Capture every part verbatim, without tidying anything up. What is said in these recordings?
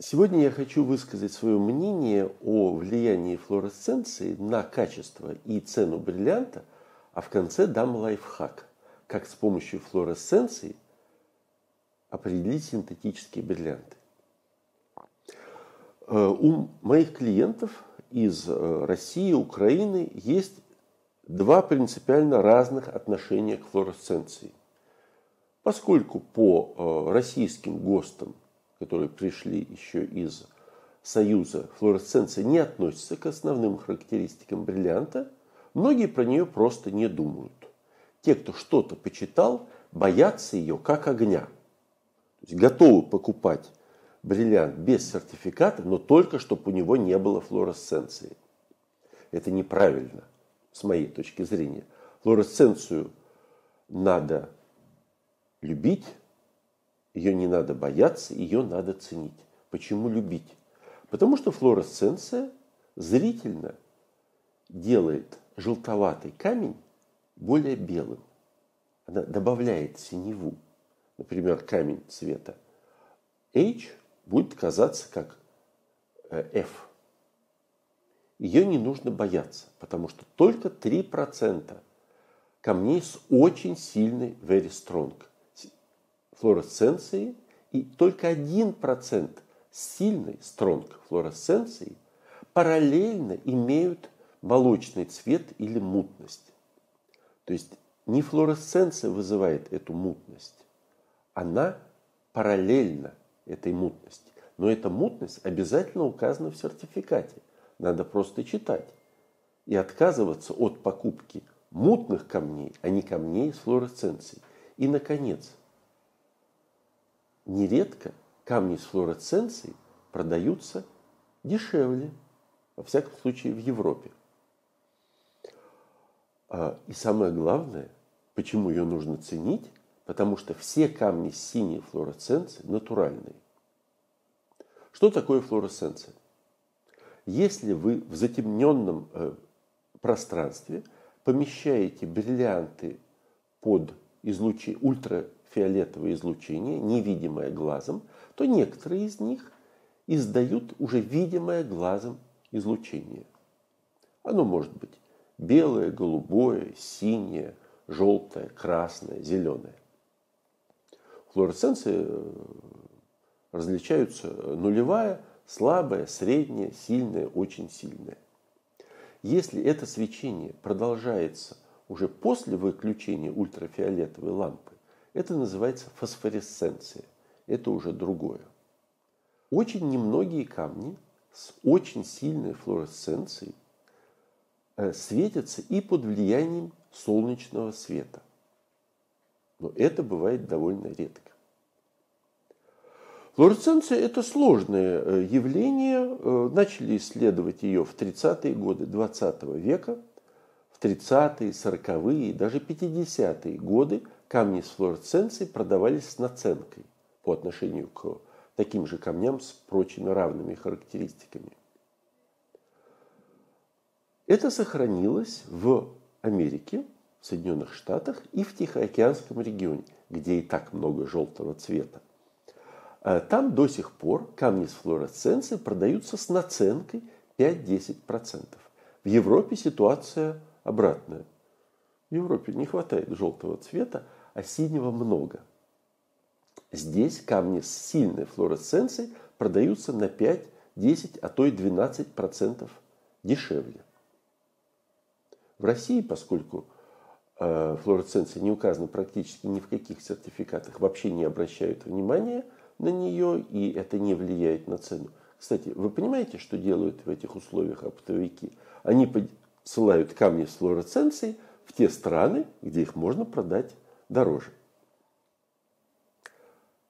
Сегодня я хочу высказать свое мнение о влиянии флюоресценции на качество и цену бриллианта, а в конце дам лайфхак, как с помощью флюоресценции определить синтетические бриллианты. У моих клиентов из России, Украины есть два принципиально разных отношения к флюоресценции. Поскольку по российским ГОСТам, которые пришли еще из Союза, флюоресценция не относится к основным характеристикам бриллианта, многие про нее просто не думают. Те, кто что-то почитал, боятся ее как огня. То есть готовы покупать бриллиант без сертификата, но только чтобы у него не было флюоресценции. Это неправильно, с моей точки зрения. Флюоресценцию надо любить, ее не надо бояться, ее надо ценить. Почему любить? Потому что флюоресценция зрительно делает желтоватый камень более белым. Она добавляет синеву. Например, камень цвета H будет казаться как F. Ее не нужно бояться, потому что только три процента камней с очень сильной very strong флюоресценцией и только один процент с сильной strong флюоресценцией параллельно имеют молочный цвет или мутность. То есть не флюоресценция вызывает эту мутность, она параллельна этой мутности. Но эта мутность обязательно указана в сертификате. Надо просто читать и отказываться от покупки мутных камней, а не камней с флюоресценцией. И, наконец, нередко камни с флюоресценцией продаются дешевле, во всяком случае в Европе. И самое главное, почему ее нужно ценить, потому что все камни с синей флюоресценцией натуральные. Что такое флюоресценция? Если вы в затемненном э, пространстве помещаете бриллианты под излучи... ультрафиолетовое излучение, невидимое глазом, то некоторые из них издают уже видимое глазом излучение. Оно может быть белое, голубое, синее, желтое, красное, зеленое. Флюоресценции различаются нулевая, слабая, средняя, сильная, очень сильная. Если это свечение продолжается уже после выключения ультрафиолетовой лампы, это называется фосфоресценция. Это уже другое. Очень немногие камни с очень сильной флюоресценцией светятся и под влиянием солнечного света. Но это бывает довольно редко. Флюоресценция – это сложное явление. Начали исследовать ее в тридцатые годы двадцатого века. В тридцатые, сороковые, даже пятидесятые годы камни с флюоресценцией продавались с наценкой по отношению к таким же камням с прочими равными характеристиками. Это сохранилось в Америке, в Соединенных Штатах и в Тихоокеанском регионе, где и так много желтого цвета. Там до сих пор камни с флюоресценцией продаются с наценкой пять-десять процентов. В Европе ситуация обратная. В Европе не хватает желтого цвета, а синего много. Здесь камни с сильной флюоресценцией продаются на пять-десять, а то и двенадцать процентов дешевле. В России, поскольку флюоресценция не указана практически ни в каких сертификатах, вообще не обращают внимания на нее, и это не влияет на цену. Кстати, вы понимаете, что делают в этих условиях оптовики? Они посылают камни с флюоресценцией в те страны, где их можно продать дороже.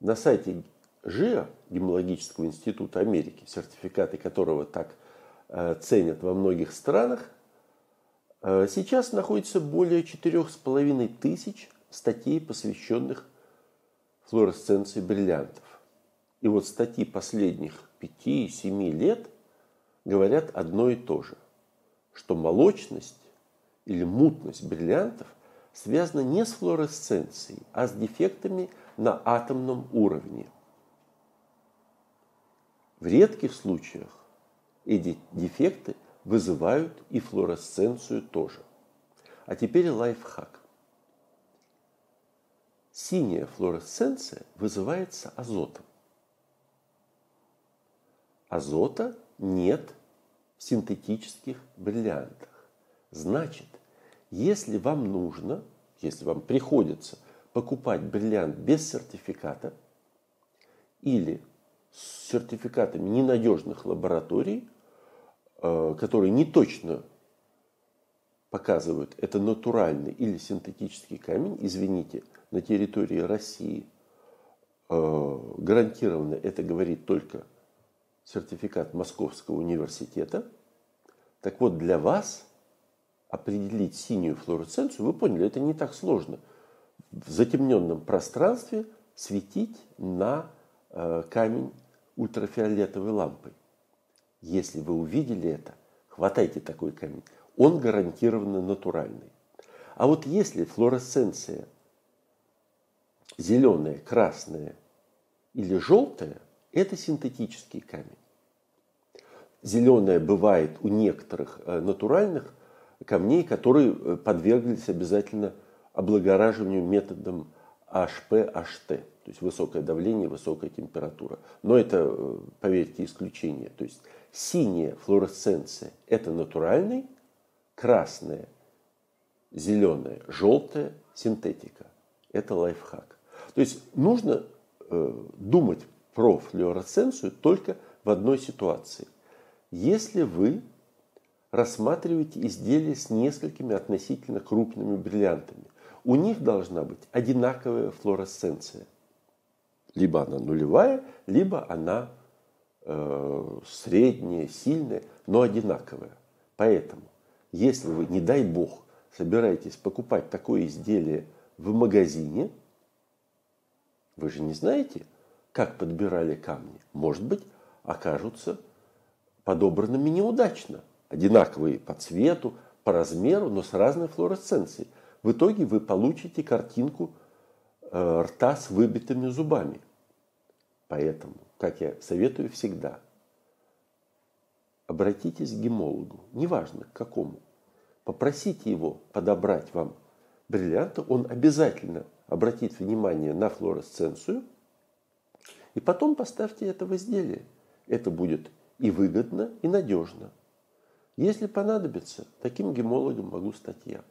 На сайте джи ай эй, Гемологического института Америки, сертификаты которого так ценят во многих странах, сейчас находится более четырёх с половиной тысяч статей, посвященных флюоресценции бриллиантов. И вот статьи последних пяти-семи лет говорят одно и то же, что молочность или мутность бриллиантов связана не с флюоресценцией, а с дефектами на атомном уровне. В редких случаях эти дефекты вызывают и флюоресценцию тоже. А теперь лайфхак. Синяя флюоресценция вызывается азотом. Азота нет в синтетических бриллиантах. Значит, если вам нужно, если вам приходится покупать бриллиант без сертификата или с сертификатами ненадежных лабораторий, которые не точно показывают, это натуральный или синтетический камень, извините, на территории России гарантированно это говорит только сертификат Московского университета. Так вот, для вас определить синюю флюоресценцию, вы поняли, это не так сложно. В затемненном пространстве светить на камень ультрафиолетовой лампой. Если вы увидели это, хватайте такой камень. Он гарантированно натуральный. А вот если флюоресценция зеленая, красная или желтая, это синтетический камень. Зеленая бывает у некоторых натуральных камней, которые подверглись обязательно облагораживанию методом эйч пи эйч ти. То есть высокое давление, высокая температура. Но это, поверьте, исключение. То есть синяя флюоресценция – это натуральный, красная, зеленая, желтая – синтетика. Это лайфхак. То есть нужно э, думать про флюоресценцию только в одной ситуации. Если вы рассматриваете изделия с несколькими относительно крупными бриллиантами, у них должна быть одинаковая флюоресценция. Либо она нулевая, либо она э, средняя, сильная, но одинаковая. Поэтому, если вы, не дай бог, собираетесь покупать такое изделие в магазине, вы же не знаете, как подбирали камни. Может быть, окажутся подобранными неудачно. Одинаковые по цвету, по размеру, но с разной флюоресценцией. В итоге вы получите картинку э, рта с выбитыми зубами. Поэтому, как я советую всегда, обратитесь к гемологу, неважно к какому. Попросите его подобрать вам бриллианты, он обязательно обратит внимание на флюоресценцию. И потом поставьте это в изделие. Это будет и выгодно, и надежно. Если понадобится, таким гемологом могу стать я.